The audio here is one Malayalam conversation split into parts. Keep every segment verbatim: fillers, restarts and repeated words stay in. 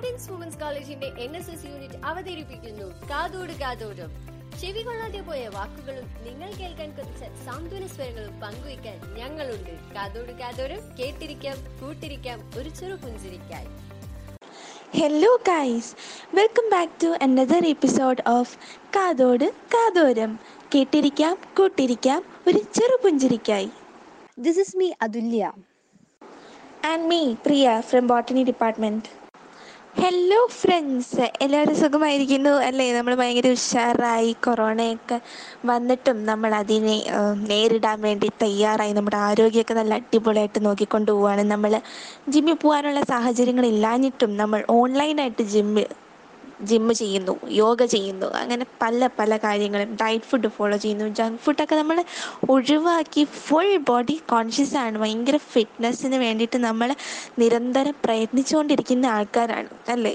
പ്രൗഡൻസ് വുമൻസ് കോളേജിന്റെ എൻ എസ് എസ് യൂണിറ്റ് അവതരിപ്പിക്കുന്നു കാതോട് കാതോടും. ചെവി കൊള്ളാതെ പോയ വാക്കുകളും നിങ്ങൾ കേൾക്കാൻ കുറച്ച സാന്ത്വന സ്വരങ്ങളും പങ്കുവയ്ക്കാൻ ഞങ്ങളുണ്ട്. കാതോട് കാതോരം കേട്ടിരിക്കാം, കൂട്ടിരിക്കാം, ഒരു ചെറു പുഞ്ചിരിക്കാൻ. Hello guys, welcome back to another episode of കാതോട് കാതോരം, കേട്ടിരിക്കാം, കൂട്ടിരിക്കാം, ഒരു ചെറു പുഞ്ചിരിക്കായി. This is me Athulya. And me Priya from botany department. Hello friends, എല്ലാവരും സുഖമായിരിക്കുന്നു അല്ലേ? നമ്മൾ ഭയങ്കര ഉഷാറായി, കൊറോണയൊക്കെ വന്നിട്ടും നമ്മൾ അതിനെ നേരിടാൻ വേണ്ടി തയ്യാറായി. നമ്മുടെ ആരോഗ്യമൊക്കെ നല്ല അടിപൊളിയായിട്ട് നോക്കിക്കൊണ്ട് പോവുകയാണ്. നമ്മൾ ജിമ്മിൽ പോകാനുള്ള സാഹചര്യങ്ങളില്ലാഞ്ഞിട്ടും നമ്മൾ ഓൺലൈനായിട്ട് ജിമ്മ് ജിമ്മ് ചെയ്യുന്നു, യോഗ ചെയ്യുന്നു, അങ്ങനെ പല പല കാര്യങ്ങളും, ഡയറ്റ് ഫുഡ് ഫോളോ ചെയ്യുന്നു, ജങ്ക് ഫുഡൊക്കെ നമ്മൾ ഒഴിവാക്കി ഫുൾ ബോഡി കോൺഷ്യസ് ആണ്. ഭയങ്കര ഫിറ്റ്നസ്സിന് വേണ്ടിയിട്ട് നമ്മൾ നിരന്തരം പ്രയത്നിച്ചുകൊണ്ടിരിക്കുന്ന ആൾക്കാരാണ് അല്ലേ?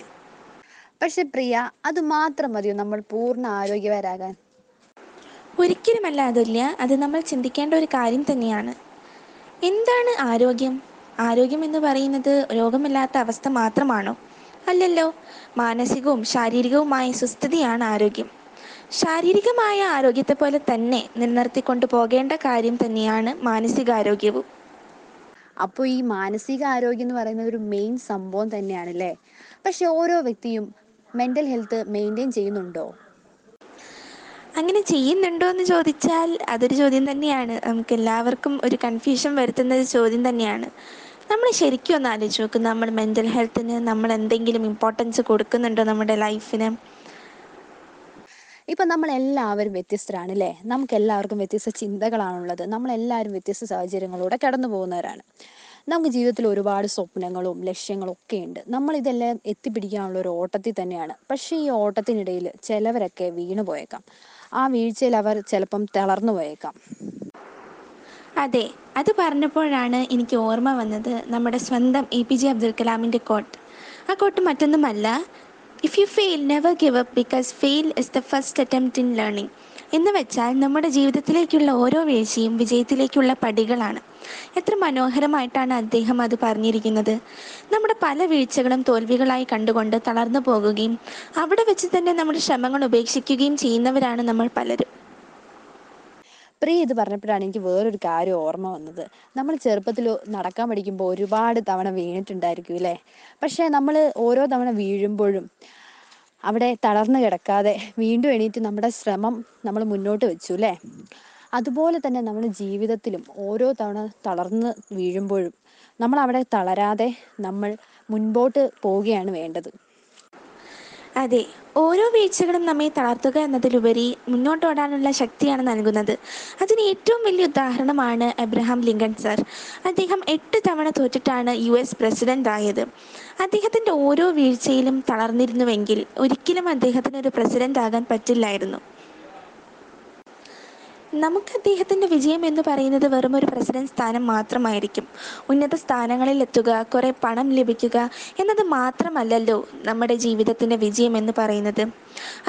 പക്ഷെ പ്രിയ, അത് മാത്രം മതിയോ നമ്മൾ പൂർണ്ണ ആരോഗ്യവരാകാൻ? ഒരിക്കലുമല്ല അതില്ല. അത് നമ്മൾ ചിന്തിക്കേണ്ട ഒരു കാര്യം തന്നെയാണ്. എന്താണ് ആരോഗ്യം? ആരോഗ്യം എന്ന് പറയുന്നത് രോഗമില്ലാത്ത അവസ്ഥ മാത്രമാണോ? അല്ലല്ലോ. മാനസികവും ശാരീരികവുമായ സുസ്ഥിതിയാണ് ആരോഗ്യം. ശാരീരികമായ ആരോഗ്യത്തെ പോലെ തന്നെ നിലനിർത്തിക്കൊണ്ടു പോകേണ്ട കാര്യം തന്നെയാണ് മാനസികാരോഗ്യവും. അപ്പോൾ ഈ മാനസികാരോഗ്യം എന്ന് പറയുന്നത് ഒരു മെയിൻ സംഭവം തന്നെയാണല്ലേ? പക്ഷെ ഓരോ വ്യക്തിയും മെൻ്റൽ ഹെൽത്ത് മെയിൻറ്റെയിൻ ചെയ്യുന്നുണ്ടോ? അങ്ങനെ ചെയ്യുന്നുണ്ടോ എന്ന് ചോദിച്ചാൽ അതൊരു ചോദ്യം തന്നെയാണ്. നമുക്ക് എല്ലാവർക്കും ഒരു കൺഫ്യൂഷൻ വരുത്തുന്ന ഒരു ചോദ്യം തന്നെയാണ്. നമ്മൾ ശരിക്കും ഒന്ന് ആലോചിച്ച് നോക്കും, നമ്മൾ മെൻ്റൽ ഹെൽത്തിന് നമ്മൾ എന്തെങ്കിലും ഇമ്പോർട്ടൻസ് കൊടുക്കുന്നുണ്ടോ നമ്മുടെ ലൈഫിന്? ഇപ്പം നമ്മളെല്ലാവരും വ്യത്യസ്തരാണ് അല്ലേ? നമുക്കെല്ലാവർക്കും വ്യത്യസ്ത ചിന്തകളാണുള്ളത്. നമ്മളെല്ലാവരും വ്യത്യസ്ത സാഹചര്യങ്ങളിലൂടെ കടന്നു പോകുന്നവരാണ്. നമുക്ക് ജീവിതത്തിൽ ഒരുപാട് സ്വപ്നങ്ങളും ലക്ഷ്യങ്ങളും ഒക്കെ ഉണ്ട്. നമ്മളിതെല്ലാം എത്തിപ്പിടിക്കാനുള്ള ഒരു ഓട്ടത്തിൽ തന്നെയാണ്. പക്ഷേ ഈ ഓട്ടത്തിനിടയിൽ ചിലവരൊക്കെ വീണു പോയേക്കാം. ആ വീഴ്ചയിൽ അവർ ചിലപ്പം തളർന്നു പോയേക്കാം. അതെ, അത് പറഞ്ഞപ്പോഴാണ് എനിക്ക് ഓർമ്മ വന്നത് നമ്മുടെ സ്വന്തം എ പി ജെ അബ്ദുൽ കലാമിൻ്റെ കോട്ട്. ആ കോട്ട് മറ്റൊന്നുമല്ല, if you fail never give up because fail is the first attempt in learning. എന്ന് വെച്ചാൽ നമ്മുടെ ജീവിതത്തിലേക്കുള്ള ഓരോ വീഴ്ചയും വിജയത്തിലേക്കുള്ള പടികളാണ്. എത്ര മനോഹരമായിട്ടാണ് അദ്ദേഹം അത് പറഞ്ഞിരിക്കുന്നത്. നമ്മുടെ പല വീഴ്ചകളും തോൽവികളായി കണ്ടുകൊണ്ട് തളർന്നു പോകുകയും അവിടെ വെച്ച് തന്നെ നമ്മുടെ ശ്രമങ്ങൾ ഉപേക്ഷിക്കുകയും ചെയ്യുന്നവരാണ് നമ്മൾ പലരും. പ്രിയ, ഇത് പറഞ്ഞപ്പോഴാണ് എനിക്ക് വേറൊരു കാര്യം ഓർമ്മ വന്നത്. നമ്മൾ ചെറുപ്പത്തിൽ നടക്കാൻ പഠിക്കുമ്പോൾ ഒരുപാട് തവണ വീണിട്ടുണ്ടായിരിക്കും അല്ലേ? പക്ഷേ നമ്മൾ ഓരോ തവണ വീഴുമ്പോഴും അവിടെ തളർന്നു കിടക്കാതെ വീണ്ടും എണീറ്റ് നമ്മുടെ ശ്രമം നമ്മൾ മുന്നോട്ട് വെച്ചു അല്ലേ? അതുപോലെ തന്നെ നമ്മുടെ ജീവിതത്തിലും ഓരോ തവണ തളർന്ന് വീഴുമ്പോഴും നമ്മളവിടെ തളരാതെ നമ്മൾ മുൻപോട്ട് പോവുകയാണ് വേണ്ടത്. അതെ, ഓരോ വീഴ്ചകളും നമ്മെ തളർത്തുക എന്നതിലുപരി മുന്നോട്ടോടാനുള്ള ശക്തിയാണ് നൽകുന്നത്. അതിന് ഏറ്റവും വലിയ ഉദാഹരണമാണ് എബ്രഹാം ലിങ്കൺ സാർ. അദ്ദേഹം എട്ട് തവണ തോറ്റിട്ടാണ് യു എസ് പ്രസിഡൻ്റ് ആയത്. അദ്ദേഹത്തിൻ്റെ ഓരോ വീഴ്ചയിലും തളർന്നിരുന്നുവെങ്കിൽ ഒരിക്കലും അദ്ദേഹത്തിനൊരു പ്രസിഡൻ്റ് ആകാൻ പറ്റില്ലായിരുന്നു. നമുക്ക് അദ്ദേഹത്തിൻ്റെ വിജയം എന്ന് പറയുന്നത് വെറും ഒരു പ്രസിഡന്റ് സ്ഥാനം മാത്രമായിരിക്കും. ഉന്നത സ്ഥാനങ്ങളിൽ എത്തുക, കുറേ പണം ലഭിക്കുക എന്നത് മാത്രമല്ലല്ലോ നമ്മുടെ ജീവിതത്തിൻ്റെ വിജയം എന്ന് പറയുന്നത്.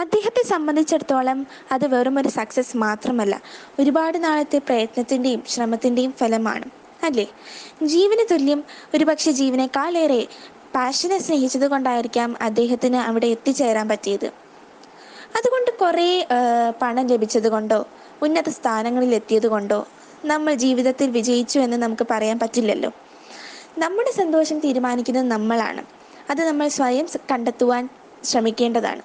അദ്ദേഹത്തെ സംബന്ധിച്ചിടത്തോളം അത് വെറും ഒരു സക്സസ് മാത്രമല്ല, ഒരുപാട് നാളത്തെ പ്രയത്നത്തിൻ്റെയും ശ്രമത്തിൻ്റെയും ഫലമാണ് അല്ലേ? ജീവന് തുല്യം, ഒരുപക്ഷെ ജീവനേക്കാളേറെ പാഷനെ സ്നേഹിച്ചത് കൊണ്ടായിരിക്കാം അദ്ദേഹത്തിന് അവിടെ എത്തിച്ചേരാൻ പറ്റിയത്. അതുകൊണ്ട് കുറേ പണം ലഭിച്ചത് കൊണ്ടോ ഉന്നത സ്ഥാനങ്ങളിൽ എത്തിയത് കൊണ്ടോ നമ്മൾ ജീവിതത്തിൽ വിജയിച്ചു എന്ന് നമുക്ക് പറയാൻ പറ്റില്ലല്ലോ. നമ്മുടെ സന്തോഷം തീരുമാനിക്കുന്നത് നമ്മളാണ്. അത് നമ്മൾ സ്വയം കണ്ടെത്തുവാൻ ശ്രമിക്കേണ്ടതാണ്.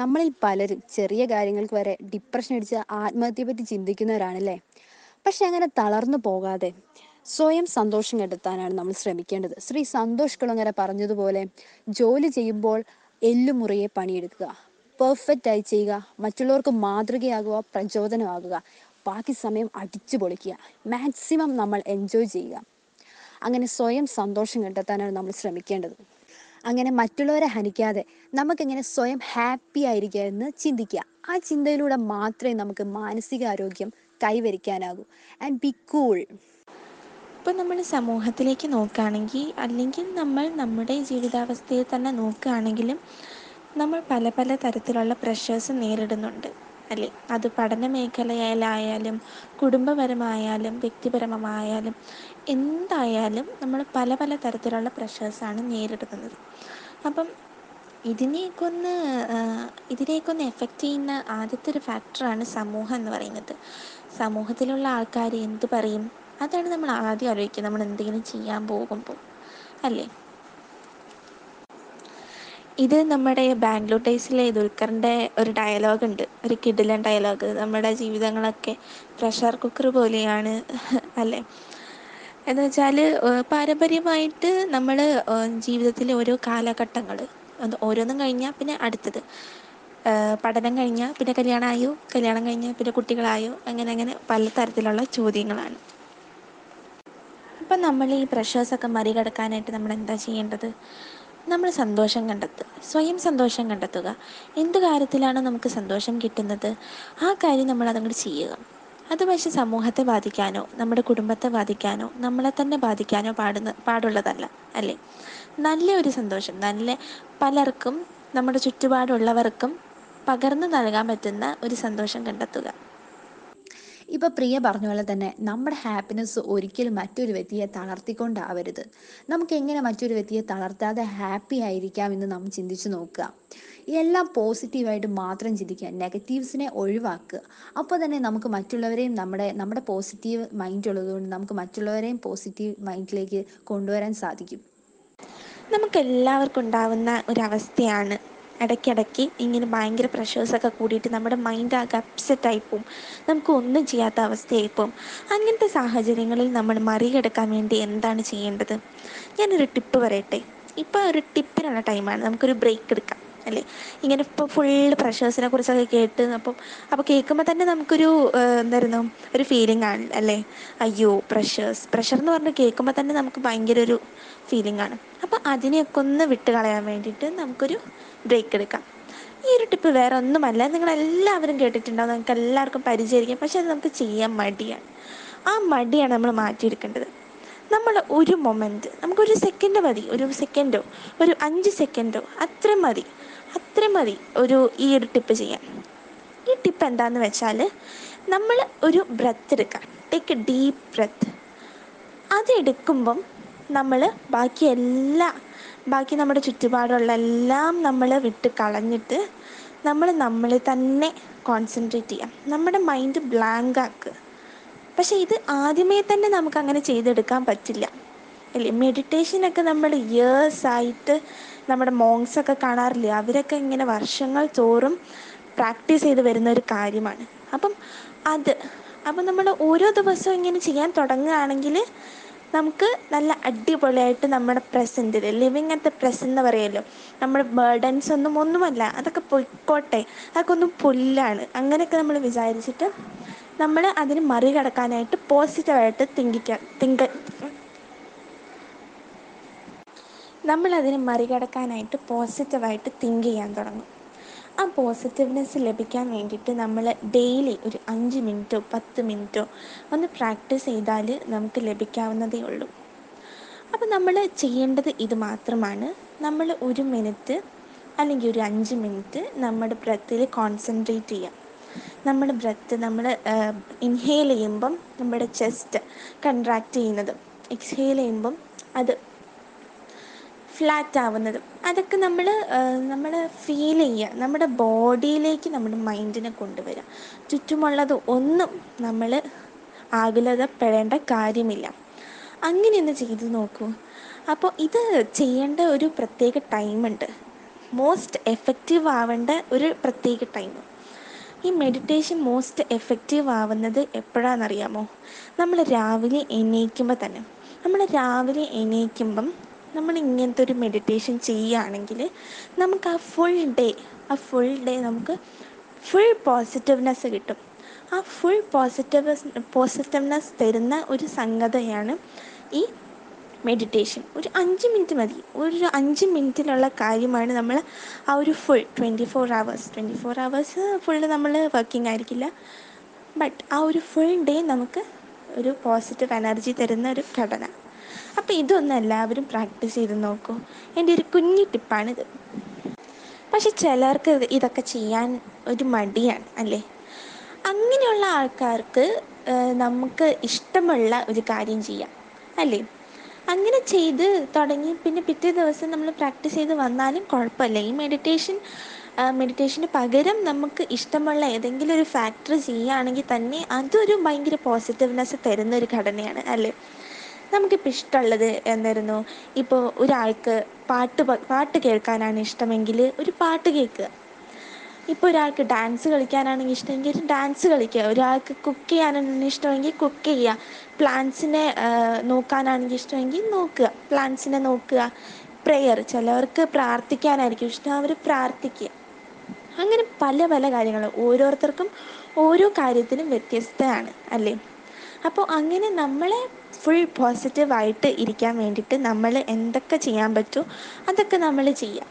നമ്മളിൽ പലരും ചെറിയ കാര്യങ്ങൾക്ക് വരെ ഡിപ്രഷൻ അടിച്ച് ആത്മഹത്യയെപ്പറ്റി ചിന്തിക്കുന്നവരാണല്ലേ? പക്ഷെ അങ്ങനെ തളർന്നു പോകാതെ സ്വയം സന്തോഷം കണ്ടെത്താനാണ് നമ്മൾ ശ്രമിക്കേണ്ടത്. ശ്രീ സന്തോഷ് കുളങ്ങര പറഞ്ഞതുപോലെ, ജോലി ചെയ്യുമ്പോൾ എല്ലുമുറിയെ പണിയെടുക്കുക, പെർഫെക്റ്റ് ആയി ചെയ്യുക, മറ്റുള്ളവർക്ക് മാതൃകയാകുക, പ്രചോദനമാകുക, ബാക്കി സമയം അടിച്ചു പൊളിക്കുക, മാക്സിമം നമ്മൾ എൻജോയ് ചെയ്യുക. അങ്ങനെ സ്വയം സന്തോഷം കണ്ടെത്താനാണ് നമ്മൾ ശ്രമിക്കേണ്ടത്. അങ്ങനെ മറ്റുള്ളവരെ ഹനിക്കാതെ നമുക്കിങ്ങനെ സ്വയം ഹാപ്പി ആയിരിക്കുക എന്ന് ചിന്തിക്കുക. ആ ചിന്തയിലൂടെ മാത്രമേ നമുക്ക് മാനസികാരോഗ്യം കൈവരിക്കാനാകൂ. And B cool. ഇപ്പോൾ നമ്മൾ സമൂഹത്തിലേക്ക് നോക്കുകയാണെങ്കിൽ, അല്ലെങ്കിൽ നമ്മൾ നമ്മുടെ ജീവിതാവസ്ഥയെ തന്നെ നോക്കുകയാണെങ്കിലും നമ്മൾ പല പല തരത്തിലുള്ള പ്രഷേഴ്സ് നേരിടുന്നുണ്ട് അല്ലേ? അത് പഠന മേഖലയിലായാലും കുടുംബപരമായാലും വ്യക്തിപരമായാലും എന്തായാലും നമ്മൾ പല പല തരത്തിലുള്ള പ്രഷേഴ്സാണ് നേരിടുന്നത്. അപ്പം ഇതിനെയൊക്കൊന്ന് ഇതിനെയൊക്കൊന്ന് എഫക്റ്റ് ചെയ്യുന്ന ആദ്യത്തെ ഒരു ഫാക്ടറാണ് സമൂഹം എന്ന് പറയുന്നത്. സമൂഹത്തിലുള്ള ആൾക്കാർ എന്ത് പറയും, അതാണ് നമ്മൾ ആദ്യം ആലോചിക്കുക നമ്മൾ എന്തെങ്കിലും ചെയ്യാൻ പോകുമ്പോൾ, അല്ലേ? ഇത് നമ്മുടെ ബാംഗ്ലൂർ ഡേയ്സിലെ ദുൽഖറിൻ്റെ ഒരു ഡയലോഗുണ്ട്, ഒരു കിടിലൻ ഡയലോഗ്. നമ്മുടെ ജീവിതങ്ങളൊക്കെ പ്രഷർ കുക്കർ പോലെയാണ്, അല്ലേ? എന്ന് വെച്ചാൽ പാരമ്പര്യമായിട്ട് നമ്മൾ ജീവിതത്തിലെ ഓരോ കാലഘട്ടങ്ങൾ ഓരോന്നും കഴിഞ്ഞാൽ പിന്നെ അടുത്തത് പഠനം കഴിഞ്ഞാൽ പിന്നെ കല്യാണമായോ, കല്യാണം കഴിഞ്ഞാൽ പിന്നെ കുട്ടികളായോ, അങ്ങനെ അങ്ങനെ പല തരത്തിലുള്ള ചോദ്യങ്ങളാണ്. അപ്പം നമ്മൾ ഈ പ്രഷേഴ്സൊക്കെ മറികടക്കാനായിട്ട് നമ്മൾ എന്താ ചെയ്യേണ്ടത്? നമ്മൾ സന്തോഷം കണ്ടെത്തുക, സ്വയം സന്തോഷം കണ്ടെത്തുക. എന്ത് കാര്യത്തിലാണോ നമുക്ക് സന്തോഷം കിട്ടുന്നത് ആ കാര്യം നമ്മൾ അതങ്ങോട്ട് ചെയ്യുക. അത് പക്ഷേ സമൂഹത്തെ ബാധിക്കാനോ നമ്മുടെ കുടുംബത്തെ ബാധിക്കാനോ നമ്മളെ തന്നെ ബാധിക്കാനോ പാടുന്ന പാടുള്ളതല്ല, അല്ലേ? നല്ല ഒരു സന്തോഷം നല്ല പലർക്കും നമ്മുടെ ചുറ്റുപാടുള്ളവർക്കും പകർന്നു നൽകാൻ പറ്റുന്ന ഒരു സന്തോഷം കണ്ടെത്തുക. ഇപ്പോൾ പ്രിയ പറഞ്ഞ പോലെ തന്നെ നമ്മുടെ ഹാപ്പിനെസ് ഒരിക്കലും മറ്റൊരു വ്യക്തിയെ തളർത്തിക്കൊണ്ടാവരുത്. നമുക്ക് എങ്ങനെ മറ്റൊരു വ്യക്തിയെ തളർത്താതെ ഹാപ്പി ആയിരിക്കാം എന്ന് നാം ചിന്തിച്ച് നോക്കുക. എല്ലാം പോസിറ്റീവായിട്ട് മാത്രം ചിന്തിക്കുക, നെഗറ്റീവ്സിനെ ഒഴിവാക്കുക. അപ്പോൾ തന്നെ നമുക്ക് മറ്റുള്ളവരെയും നമ്മുടെ നമ്മുടെ പോസിറ്റീവ് മൈൻഡ് ഉള്ളതുകൊണ്ട് നമുക്ക് മറ്റുള്ളവരെയും പോസിറ്റീവ് മൈൻഡിലേക്ക് കൊണ്ടുവരാൻ സാധിക്കും. നമുക്കെല്ലാവർക്കും ഉണ്ടാവുന്ന ഒരവസ്ഥയാണ് ഇടയ്ക്കിടയ്ക്ക് ഇങ്ങനെ ഭയങ്കര പ്രഷേഴ്സൊക്കെ കൂടിയിട്ട് നമ്മുടെ മൈൻഡാകെ അപ്സെറ്റായിപ്പോവും, നമുക്ക് ഒന്നും ചെയ്യാത്ത അവസ്ഥയായിപ്പോവും. അങ്ങനത്തെ സാഹചര്യങ്ങളിൽ നമ്മൾ മറികടക്കാൻ വേണ്ടി എന്താണ് ചെയ്യേണ്ടത്? ഞാനൊരു ടിപ്പ് പറയട്ടെ. ഇപ്പോൾ ഒരു ടിപ്പിനുള്ള ടൈമാണ്, നമുക്കൊരു ബ്രേക്ക് എടുക്കാം, അല്ലേ? ഇങ്ങനെ ഇപ്പോൾ ഫുൾ പ്രഷേഴ്സിനെ കുറിച്ചൊക്കെ കേട്ട് അപ്പം അപ്പോൾ കേൾക്കുമ്പോൾ തന്നെ നമുക്കൊരു എന്തായിരുന്നു ഒരു ഫീലിംഗ് ആണ്, അല്ലേ? അയ്യോ പ്രഷേഴ്സ് പ്രഷർ എന്ന് പറഞ്ഞ് കേൾക്കുമ്പോൾ തന്നെ നമുക്ക് ഭയങ്കര ഒരു ഫീലിംഗ് ആണ്. അപ്പോൾ അതിനെയൊക്കെ ഒന്ന് വിട്ട് കളയാൻ വേണ്ടിയിട്ട് നമുക്കൊരു ബ്രേക്ക് എടുക്കാം. ഈ ഒരു ടിപ്പ് വേറെ ഒന്നുമല്ല, നിങ്ങളെല്ലാവരും കേട്ടിട്ടുണ്ടാവും, നമുക്ക് എല്ലാവർക്കും പരിചയമായിരിക്കും. പക്ഷേ അത് നമുക്ക് ചെയ്യാൻ മടിയാണ്. ആ മടിയാണ് നമ്മൾ മാറ്റിയെടുക്കേണ്ടത്. നമ്മൾ ഒരു മൊമെൻറ്റ്, നമുക്കൊരു സെക്കൻഡ് മതി, ഒരു സെക്കൻഡോ ഒരു അഞ്ച് സെക്കൻഡോ അത്രയും മതി, അത്രയും മതി ഒരു ഈ ഒരു ടിപ്പ് ചെയ്യാൻ. ഈ ടിപ്പ് എന്താണെന്ന് വെച്ചാൽ നമ്മൾ ഒരു ബ്രെത്ത് എടുക്കാം, ടേക്ക് എ ഡീപ്പ് ബ്രെത്ത്. അതെടുക്കുമ്പം നമ്മൾ ബാക്കി എല്ലാ ബാക്കി നമ്മുടെ ചുറ്റുപാടുള്ള എല്ലാം നമ്മൾ വിട്ട് കളഞ്ഞിട്ട് നമ്മൾ നമ്മളെ തന്നെ കോൺസെൻട്രേറ്റ് ചെയ്യാം, നമ്മുടെ മൈൻഡ് ബ്ലാങ്ക് ആക്കുക. പക്ഷേ ഇത് ആദ്യമേ തന്നെ നമുക്കങ്ങനെ ചെയ്തെടുക്കാൻ പറ്റില്ല, അല്ലേ? മെഡിറ്റേഷനൊക്കെ നമ്മൾ ഇയേഴ്സായിട്ട് നമ്മുടെ മോങ്സൊക്കെ കാണാറില്ലേ, അവരൊക്കെ ഇങ്ങനെ വർഷങ്ങൾ തോറും പ്രാക്ടീസ് ചെയ്ത് വരുന്ന ഒരു കാര്യമാണ്. അപ്പം അത് അപ്പം നമ്മൾ ഓരോ ദിവസവും ഇങ്ങനെ ചെയ്യാൻ തുടങ്ങുകയാണെങ്കിൽ നമുക്ക് നല്ല അടിപൊളിയായിട്ട് നമ്മുടെ പ്രസൻറ്റിൽ, ലിവിങ് അറ്റ് ദ പ്രസൻറ്റ് എന്ന് പറയുമല്ലോ, നമ്മുടെ ബേർഡൻസ് ഒന്നും ഒന്നുമല്ല, അതൊക്കെ പൊയ്ക്കോട്ടെ, അതൊക്കെ ഒന്നും പുല്ലാണ്, അങ്ങനെയൊക്കെ നമ്മൾ വിചാരിച്ചിട്ട് നമ്മൾ അതിന് മറികടക്കാനായിട്ട് പോസിറ്റീവായിട്ട് തിങ്കിക്കാൻ തിങ്ക് നമ്മളതിന് മറികടക്കാനായിട്ട് പോസിറ്റീവായിട്ട് തിങ്ക് ചെയ്യാൻ തുടങ്ങും. ആ പോസിറ്റീവ്നെസ് ലഭിക്കാൻ വേണ്ടിയിട്ട് നമ്മൾ ഡെയിലി ഒരു അഞ്ച് മിനിറ്റോ പത്ത് മിനിറ്റോ ഒന്ന് പ്രാക്ടീസ് ചെയ്താൽ നമുക്ക് ലഭിക്കാവുന്നതേ ഉള്ളൂ. അപ്പോൾ നമ്മൾ ചെയ്യേണ്ടത് ഇത് മാത്രമാണ്. നമ്മൾ ഒരു മിനിറ്റ് അല്ലെങ്കിൽ ഒരു അഞ്ച് മിനിറ്റ് നമ്മുടെ ബ്രെത്തിൽ കോൺസെൻട്രേറ്റ് ചെയ്യാം. നമ്മുടെ ബ്രെത്ത് നമ്മൾ ഇൻഹെയിൽ ചെയ്യുമ്പം നമ്മുടെ ചെസ്റ്റ് കൺട്രാക്റ്റ് ചെയ്യുന്നതും എക്സ്ഹെയിൽ ചെയ്യുമ്പം അത് ഫ്ലാറ്റ് ആവുന്നതും അതൊക്കെ നമ്മൾ നമ്മൾ ഫീൽ ചെയ്യുക. നമ്മുടെ ബോഡിയിലേക്ക് നമ്മുടെ മൈൻഡിനെ കൊണ്ടുവരിക. ചുറ്റുമുള്ളത് ഒന്നും നമ്മൾ ആകുലതപ്പെടേണ്ട കാര്യമില്ല. അങ്ങനെയൊന്ന് ചെയ്ത് നോക്കൂ. അപ്പോൾ ഇത് ചെയ്യേണ്ട ഒരു പ്രത്യേക ടൈമുണ്ട്, മോസ്റ്റ് എഫക്റ്റീവ് ആവേണ്ട ഒരു പ്രത്യേക ടൈം. ഈ മെഡിറ്റേഷൻ മോസ്റ്റ് എഫക്റ്റീവ് ആവുന്നത് എപ്പോഴാണെന്നറിയാമോ? നമ്മൾ രാവിലെ എണീക്കുമ്പോൾ തന്നെ നമ്മൾ രാവിലെ എണീക്കുമ്പം നമ്മൾ ഇങ്ങനത്തെ ഒരു മെഡിറ്റേഷൻ ചെയ്യുകയാണെങ്കിൽ നമുക്ക് ആ ഫുൾ ഡേ ആ ഫുൾ ഡേ നമുക്ക് ഫുൾ പോസിറ്റീവ്നെസ് കിട്ടും. ആ ഫുൾ പോസിറ്റീവ് പോസിറ്റീവ്നെസ് തരുന്ന ഒരു സംഗതിയാണ് ഈ മെഡിറ്റേഷൻ. ഒരു അഞ്ച് മിനിറ്റ് മതി, ഒരു അഞ്ച് മിനിറ്റിലുള്ള കാര്യമാണ് നമ്മൾ ആ ഒരു full twenty four hours twenty four hours full നമ്മൾ വർക്കിംഗ് ആയിരിക്കില്ല, ബട്ട് ആ ഒരു ഫുൾ ഡേ നമുക്ക് ഒരു പോസിറ്റീവ് എനർജി തരുന്ന ഒരു ഘടന. അപ്പോൾ ഇതൊന്നും എല്ലാവരും പ്രാക്ടീസ് ചെയ്ത് നോക്കൂ. എൻ്റെ ഒരു കുഞ്ഞു ടിപ്പാണിത്. പക്ഷെ ചിലർക്ക് ഇതൊക്കെ ചെയ്യാൻ ഒരു മടിയാണ്, അല്ലേ? അങ്ങനെയുള്ള ആൾക്കാർക്ക് നമുക്ക് ഇഷ്ടമുള്ള ഒരു കാര്യം ചെയ്യാം, അല്ലേ? അങ്ങനെ ചെയ്ത് തുടങ്ങി പിന്നെ പിറ്റേ ദിവസം നമ്മൾ പ്രാക്ടീസ് ചെയ്ത് വന്നാലും കുഴപ്പമില്ല. ഈ മെഡിറ്റേഷൻ മെഡിറ്റേഷന് പകരം നമുക്ക് ഇഷ്ടമുള്ള ഏതെങ്കിലും ഒരു ഫാക്ടർ ചെയ്യുകയാണെങ്കിൽ തന്നെ അതൊരു ഭയങ്കര പോസിറ്റീവ്നെസ് തരുന്നൊരു ഘടനയാണ് അല്ലേ. നമുക്കിപ്പോൾ ഇഷ്ടമുള്ളത് എന്തായിരുന്നു, ഇപ്പോൾ ഒരാൾക്ക് പാട്ട് പാട്ട് കേൾക്കാനാണ് ഇഷ്ടമെങ്കിൽ ഒരു പാട്ട് കേൾക്കുക, ഇപ്പോൾ ഒരാൾക്ക് ഡാൻസ് കളിക്കാനാണെങ്കിൽ ഇഷ്ടമെങ്കിൽ ഒരു ഡാൻസ് കളിക്കുക, ഒരാൾക്ക് കുക്ക് ചെയ്യാനാണെങ്കിൽ ഇഷ്ടമെങ്കിൽ കുക്ക് ചെയ്യുക, പ്ലാന്റ്സിനെ നോക്കാനാണെങ്കിൽ ഇഷ്ടമെങ്കിൽ നോക്കുക പ്ലാന്റ്സിനെ നോക്കുക, പ്രെയർ ചിലവർക്ക് പ്രാർത്ഥിക്കാനായിരിക്കും ഇഷ്ടം, അവർ പ്രാർത്ഥിക്കുക. അങ്ങനെ പല പല കാര്യങ്ങളും ഓരോരുത്തർക്കും ഓരോ കാര്യത്തിനും വ്യത്യസ്തമാണ് അല്ലേ. അപ്പോൾ അങ്ങനെ നമ്മളെ ഫുൾ പോസിറ്റീവായിട്ട് ഇരിക്കാൻ വേണ്ടിയിട്ട് നമ്മൾ എന്തൊക്കെ ചെയ്യാൻ പറ്റുമോ അതൊക്കെ നമ്മൾ ചെയ്യാം.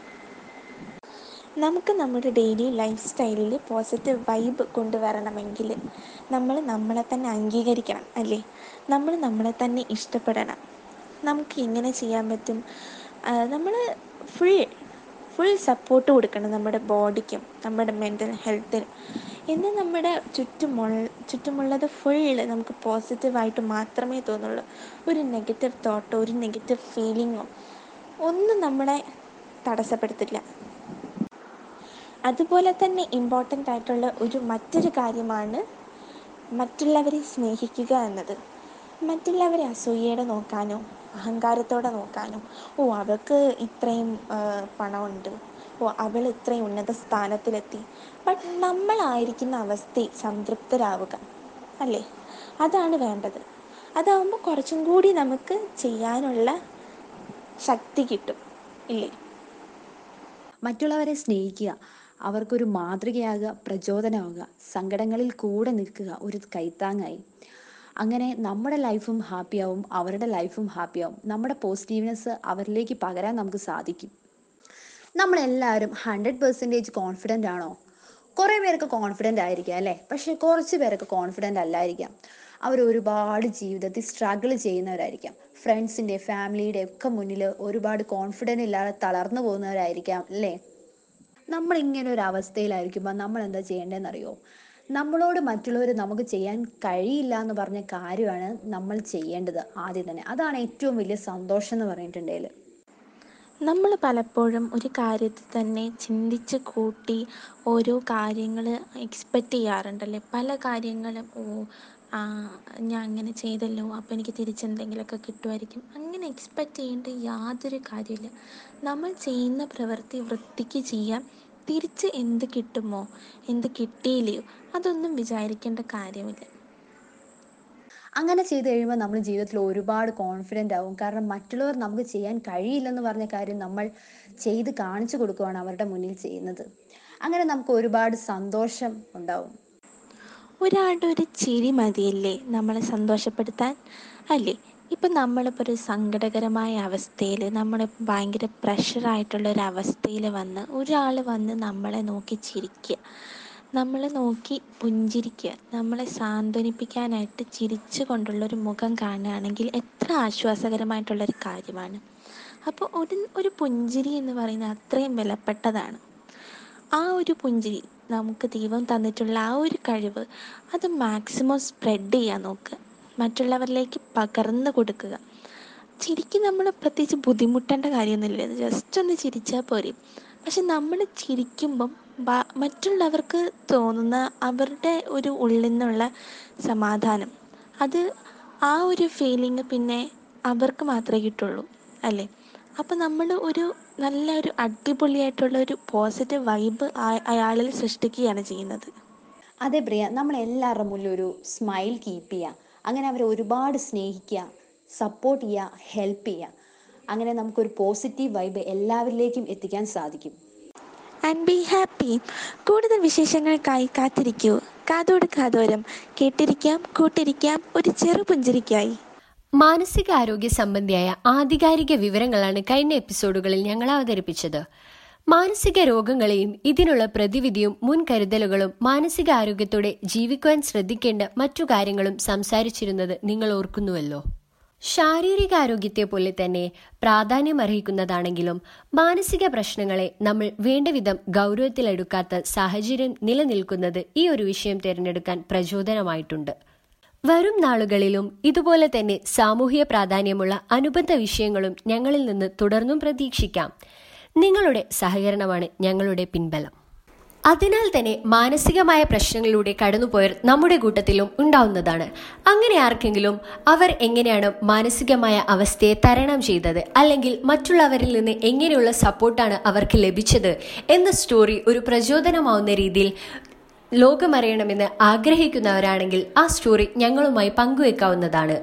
നമുക്ക് നമ്മുടെ ഡെയിലി ലൈഫ് സ്റ്റൈലിൽ പോസിറ്റീവ് വൈബ് കൊണ്ടുവരണമെങ്കിൽ നമ്മൾ നമ്മളെ തന്നെ അംഗീകരിക്കണം അല്ലേ, നമ്മൾ നമ്മളെ തന്നെ ഇഷ്ടപ്പെടണം. നമുക്ക് എങ്ങനെ ചെയ്യാൻ പറ്റും, നമ്മൾ ഫുൾ ഫുൾ സപ്പോർട്ട് കൊടുക്കണം നമ്മുടെ ബോഡിക്കും നമ്മുടെ മെൻ്റൽ ഹെൽത്തിനും. ഇന്ന് നമ്മുടെ ചുറ്റുമുള്ള ചുറ്റുമുള്ളത് ഫുള്ള് നമുക്ക് പോസിറ്റീവായിട്ട് മാത്രമേ തോന്നുള്ളൂ. ഒരു നെഗറ്റീവ് തോട്ടോ ഒരു നെഗറ്റീവ് ഫീലിങ്ങോ ഒന്നും നമ്മളെ തടസ്സപ്പെടുത്തില്ല. അതുപോലെ തന്നെ ഇമ്പോർട്ടൻ്റ് ആയിട്ടുള്ള ഒരു മറ്റൊരു കാര്യമാണ് മറ്റുള്ളവരെ സ്നേഹിക്കുക എന്നത്. മറ്റുള്ളവരെ അസൂയയോടെ നോക്കാനോ അഹങ്കാരത്തോടെ നോക്കാനോ, ഓ അവൾക്ക് ഇത്രയും പണമുണ്ട്, ഓ അവൾ ഇത്രയും ഉന്നത സ്ഥാനത്തിലെത്തി, ബട്ട് നമ്മളായിരിക്കുന്ന അവസ്ഥയിൽ സംതൃപ്തരാവുക അല്ലേ, അതാണ് വേണ്ടത്. അതാവുമ്പോൾ കുറച്ചും കൂടി നമുക്ക് ചെയ്യാനുള്ള ശക്തി കിട്ടും ഇല്ലേ. മറ്റുള്ളവരെ സ്നേഹിക്കുക, അവർക്കൊരു മാതൃകയാകുക, പ്രചോദനമാകുക, സങ്കടങ്ങളിൽ കൂടെ നിൽക്കുക ഒരു കൈത്താങ്ങായി. അങ്ങനെ നമ്മുടെ ലൈഫും ഹാപ്പിയാവും, അവരുടെ ലൈഫും ഹാപ്പിയാവും. നമ്മുടെ പോസിറ്റീവ്നെസ് അവരിലേക്ക് പകരാൻ നമുക്ക് സാധിക്കും. നമ്മളെല്ലാവരും ഹൺഡ്രഡ് പെർസെൻറ്റേജ് കോൺഫിഡൻ്റ് ആണോ? കുറേ പേരൊക്കെ കോൺഫിഡൻ്റ് ആയിരിക്കാം അല്ലേ, പക്ഷേ കുറച്ച് പേരൊക്കെ കോൺഫിഡൻ്റ് അല്ലായിരിക്കാം. അവർ ഒരുപാട് ജീവിതത്തിൽ സ്ട്രഗിൾ ചെയ്യുന്നവരായിരിക്കാം, ഫ്രണ്ട്സിൻ്റെ ഫാമിലിയുടെ ഒക്കെ മുന്നിൽ ഒരുപാട് കോൺഫിഡൻ്റ് ഇല്ലാതെ തളർന്നു പോകുന്നവരായിരിക്കാം അല്ലേ. നമ്മളിങ്ങനെ ഒരു അവസ്ഥയിലായിരിക്കുമ്പോൾ നമ്മൾ എന്താ ചെയ്യേണ്ടതെന്നറിയോ? നമ്മളോട് മറ്റുള്ളവർ നമുക്ക് ചെയ്യാൻ കഴിയില്ല എന്ന് പറഞ്ഞ കാര്യമാണ് നമ്മൾ ചെയ്യേണ്ടത് ആദ്യം തന്നെ. അതാണ് ഏറ്റവും വലിയ സന്തോഷം എന്ന് പറഞ്ഞിട്ടുണ്ടെങ്കിൽ. നമ്മൾ പലപ്പോഴും ഒരു കാര്യത്തിൽ തന്നെ ചിന്തിച്ച് കൂട്ടി ഓരോ കാര്യങ്ങൾ എക്സ്പെക്റ്റ് ചെയ്യാറുണ്ടല്ലേ. പല കാര്യങ്ങളും ഓ ഞാൻ അങ്ങനെ ചെയ്തല്ലോ അപ്പോൾ എനിക്ക് തിരിച്ചെന്തെങ്കിലുമൊക്കെ കിട്ടുമായിരിക്കും, അങ്ങനെ എക്സ്പെക്റ്റ് ചെയ്യേണ്ട യാതൊരു കാര്യമില്ല. നമ്മൾ ചെയ്യുന്ന പ്രവൃത്തി വൃത്തിക്ക് ചെയ്യാം. തിരിച്ച് എന്ത് കിട്ടുമോ എന്ത് കിട്ടിയില്ലയോ അതൊന്നും വിചാരിക്കേണ്ട കാര്യമില്ല. അങ്ങനെ ചെയ്ത് കഴിയുമ്പോൾ നമ്മൾ ജീവിതത്തിൽ ഒരുപാട് കോൺഫിഡൻ്റ് ആവും. കാരണം മറ്റുള്ളവർ നമുക്ക് ചെയ്യാൻ കഴിയില്ലെന്ന് പറഞ്ഞ കാര്യം നമ്മൾ ചെയ്ത് കാണിച്ചു കൊടുക്കുകയാണ് അവരുടെ മുന്നിൽ ചെയ്യുന്നത്. അങ്ങനെ നമുക്ക് ഒരുപാട് സന്തോഷം ഉണ്ടാവും. ഒരാളുടെ ഒരു ചിരി മതിയല്ലേ നമ്മളെ സന്തോഷപ്പെടുത്താൻ അല്ലേ. ഇപ്പം നമ്മളിപ്പോൾ ഒരു സങ്കടകരമായ അവസ്ഥയിൽ, നമ്മൾ ഭയങ്കര പ്രഷറായിട്ടുള്ളൊരു അവസ്ഥയിൽ വന്ന് ഒരാൾ വന്ന് നമ്മളെ നോക്കി ചിരിക്കുക, നമ്മളെ നോക്കി പുഞ്ചിരിക്കുക, നമ്മളെ സാന്ത്വനിപ്പിക്കാനായിട്ട് ചിരിച്ചു കൊണ്ടുള്ളൊരു മുഖം കാണുകയാണെങ്കിൽ എത്ര ആശ്വാസകരമായിട്ടുള്ളൊരു കാര്യമാണ്. അപ്പോൾ ഒരു ഒരു പുഞ്ചിരി എന്ന് പറയുന്നത് അത്രയും വിലപ്പെട്ടതാണ്. ആ ഒരു പുഞ്ചിരി നമുക്ക് ദൈവം തന്നിട്ടുള്ള ആ ഒരു കഴിവ് അത് മാക്സിമം സ്പ്രെഡ് ചെയ്യാൻ നോക്കുക, മറ്റുള്ളവരിലേക്ക് പകർന്നു കൊടുക്കുക. ചിരിക്ക് നമ്മൾ പ്രത്യേകിച്ച് ബുദ്ധിമുട്ടേണ്ട കാര്യമൊന്നുമില്ല, ജസ്റ്റ് ഒന്ന് ചിരിച്ചാൽ പോരെ. പക്ഷെ നമ്മൾ ചിരിക്കുമ്പം മറ്റുള്ളവർക്ക് തോന്നുന്ന അവരുടെ ഒരു ഉള്ളിൽ നിന്നുള്ള സമാധാനം, അത് ആ ഒരു ഫീലിംഗ് പിന്നെ അവർക്ക് മാത്രമേ കിട്ടുള്ളൂ അല്ലേ. അപ്പം നമ്മൾ ഒരു നല്ല ഒരു അടിപൊളിയായിട്ടുള്ള ഒരു പോസിറ്റീവ് വൈബ് അയാളിൽ സൃഷ്ടിക്കുകയാണ് ചെയ്യുന്നത്. അതെ പ്രിയ, നമ്മൾ എല്ലാവരുടെ മുന്നിലും ഒരു സ്മൈൽ കീപ്പ് ചെയ്യുക, അങ്ങനെ അവരെ ഒരുപാട് സ്നേഹിക്കുക, സപ്പോർട്ട് ചെയ്യുക, ഹെൽപ്പ് ചെയ്യുക. അങ്ങനെ നമുക്കൊരു പോസിറ്റീവ് വൈബ് എല്ലാവരിലേക്കും എത്തിക്കാൻ സാധിക്കും. And be happy. കൂടുതൽ വിശേഷങ്ങൾക്കായി കാത്തിരിക്കൂ. കാതോട് കാതോരം കേട്ടിരിക്കാം, കൂട്ടിരിക്കാം, ഒരു ചെറു പുഞ്ചിരിക്കായി. മാനസികാരോഗ്യ സംബന്ധിയായ ആധികാരിക വിവരങ്ങളാണ് കഴിഞ്ഞ എപ്പിസോഡുകളിൽ ഞങ്ങൾ അവതരിപ്പിച്ചത്. മാനസിക രോഗങ്ങളെയും ഇതിനുള്ള പ്രതിവിധിയും മുൻകരുതലുകളും മാനസികാരോഗ്യത്തോടെ ജീവിക്കുവാൻ ശ്രദ്ധിക്കേണ്ട മറ്റു കാര്യങ്ങളും സംസാരിച്ചിരുന്നത് നിങ്ങൾ ഓർക്കുന്നുവല്ലോ. ശാരീരികാരോഗ്യത്തെ പോലെ തന്നെ പ്രാധാന്യമർഹിക്കുന്നതാണെങ്കിലും മാനസിക പ്രശ്നങ്ങളെ നമ്മൾ വേണ്ട വിധം ഗൗരവത്തിലെടുക്കാത്ത സാഹചര്യം നിലനിൽക്കുന്നത് ഈ ഒരു വിഷയം തിരഞ്ഞെടുക്കാൻ പ്രചോദനമായിട്ടുണ്ട്. വരും നാളുകളിലും ഇതുപോലെ തന്നെ സാമൂഹിക പ്രാധാന്യമുള്ള അനുബന്ധ വിഷയങ്ങളും ഞങ്ങളിൽ നിന്ന് തുടർന്നും പ്രതീക്ഷിക്കാം. നിങ്ങളുടെ സഹകരണമാണ് ഞങ്ങളുടെ പിൻബലം. അതിനാൽ തന്നെ മാനസികമായ പ്രശ്നങ്ങളിലൂടെ കടന്നുപോയർ നമ്മുടെ കൂട്ടത്തിലും ഉണ്ടാവുന്നതാണ്. അങ്ങനെ ആർക്കെങ്കിലും അവർ എങ്ങനെയാണ് മാനസികമായ അവസ്ഥയെ തരണം ചെയ്തത്, അല്ലെങ്കിൽ മറ്റുള്ളവരിൽ നിന്ന് എങ്ങനെയുള്ള സപ്പോർട്ടാണ് അവർക്ക് ലഭിച്ചത് എന്ന സ്റ്റോറി ഒരു പ്രചോദനമാവുന്ന രീതിയിൽ ലോകമറിയണമെന്ന് ആഗ്രഹിക്കുന്നവരാണെങ്കിൽ ആ സ്റ്റോറി ഞങ്ങളുമായി പങ്കുവെക്കാവുന്നതാണ്.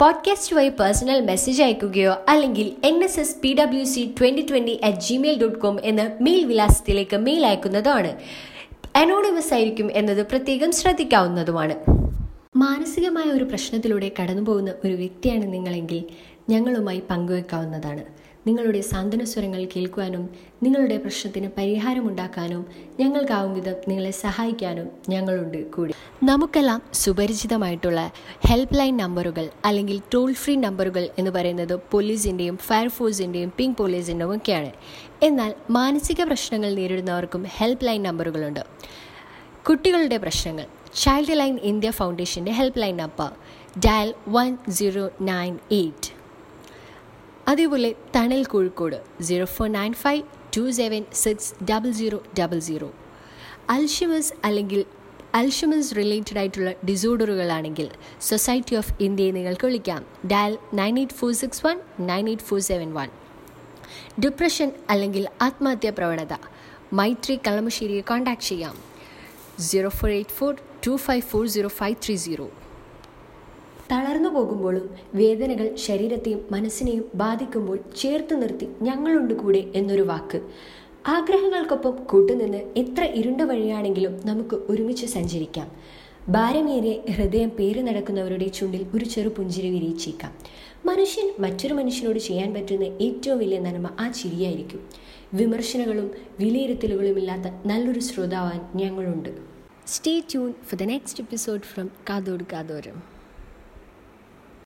പോഡ്കാസ്റ്റ് വഴി പേഴ്സണൽ മെസ്സേജ് അയക്കുകയോ അല്ലെങ്കിൽ N S S P W C twenty twenty at Gmail dot com എന്ന മെയിൽ വിലാസത്തിലേക്ക് മെയിൽ അയക്കുന്നതോ ആണ്. അനോണിമസ് ആയിരിക്കും എന്നത് പ്രത്യേകം ശ്രദ്ധിക്കാവുന്നതുമാണ്. മാനസികമായ ഒരു പ്രശ്നത്തിലൂടെ കടന്നുപോകുന്ന ഒരു വ്യക്തിയാണ് നിങ്ങളെങ്കിൽ ഞങ്ങളുമായി പങ്കുവെക്കാവുന്നതാണ്. നിങ്ങളുടെ സാന്ത്വന സ്വരങ്ങൾ കേൾക്കുവാനും നിങ്ങളുടെ പ്രശ്നത്തിന് പരിഹാരമുണ്ടാക്കാനും ഞങ്ങൾക്കാവും വിധം നിങ്ങളെ സഹായിക്കാനും ഞങ്ങളുണ്ട്. കൂടി നമുക്കെല്ലാം സുപരിചിതമായിട്ടുള്ള ഹെൽപ്പ് ലൈൻ നമ്പറുകൾ അല്ലെങ്കിൽ ടോൾ ഫ്രീ നമ്പറുകൾ എന്ന് പറയുന്നത് പോലീസിൻ്റെയും ഫയർഫോഴ്സിൻ്റെയും പിങ്ക് പോലീസിൻ്റെയും ഒക്കെയാണ്. എന്നാൽ മാനസിക പ്രശ്നങ്ങൾ നേരിടുന്നവർക്കും ഹെൽപ്പ് ലൈൻ നമ്പറുകളുണ്ട്. കുട്ടികളുടെ പ്രശ്നങ്ങൾ ചൈൽഡ് ലൈൻ ഇന്ത്യ ഫൗണ്ടേഷൻ്റെ help line number dial one zero nine eight. അതേപോലെ Thanal Kozhikode zero four nine five two seven six double zero double zero. Alzheimer's അല്ലെങ്കിൽ അൽഷിമേഴ്സ് റിലേറ്റഡ് ആയിട്ടുള്ള ഡിസോർഡറുകളാണെങ്കിൽ സൊസൈറ്റി ഓഫ് ഇന്ത്യയെ നിങ്ങൾക്ക് വിളിക്കാം. Dial nine eight four six one nine eight four seven one. Depression അല്ലെങ്കിൽ ആത്മഹത്യാ പ്രവണത മൈത്രി കളമശ്ശേരിയെ കോൺടാക്ട് ചെയ്യാം. Zero four eight four two five four zero five three zero. തളർന്നു പോകുമ്പോഴും വേദനകൾ ശരീരത്തെയും മനസ്സിനെയും ബാധിക്കുമ്പോൾ ചേർത്ത് നിർത്തി ഞങ്ങളുണ്ട് കൂടെ എന്നൊരു വാക്ക്. ആഗ്രഹങ്ങൾക്കൊപ്പം കൂട്ടുനിന്ന് എത്ര ഇരുണ്ട വഴിയാണെങ്കിലും നമുക്ക് ഒരുമിച്ച് സഞ്ചരിക്കാം. ഭാരമേറിയ ഹൃദയം പേറി നടക്കുന്നവരുടെ ചുണ്ടിൽ ഒരു ചെറു പുഞ്ചിരി വിരിയിച്ചേക്കാം. മനുഷ്യൻ മറ്റൊരു മനുഷ്യനോട് ചെയ്യാൻ പറ്റുന്ന ഏറ്റവും വലിയ നന്മ ആ ചിരിയായിരിക്കും. വിമർശനങ്ങളും വിലയിരുത്തലുകളുമില്ലാത്ത നല്ലൊരു ശ്രോതാവാൻ ഞങ്ങളുണ്ട്. Stay tune for the next episode from കാതോട് കാതോരം.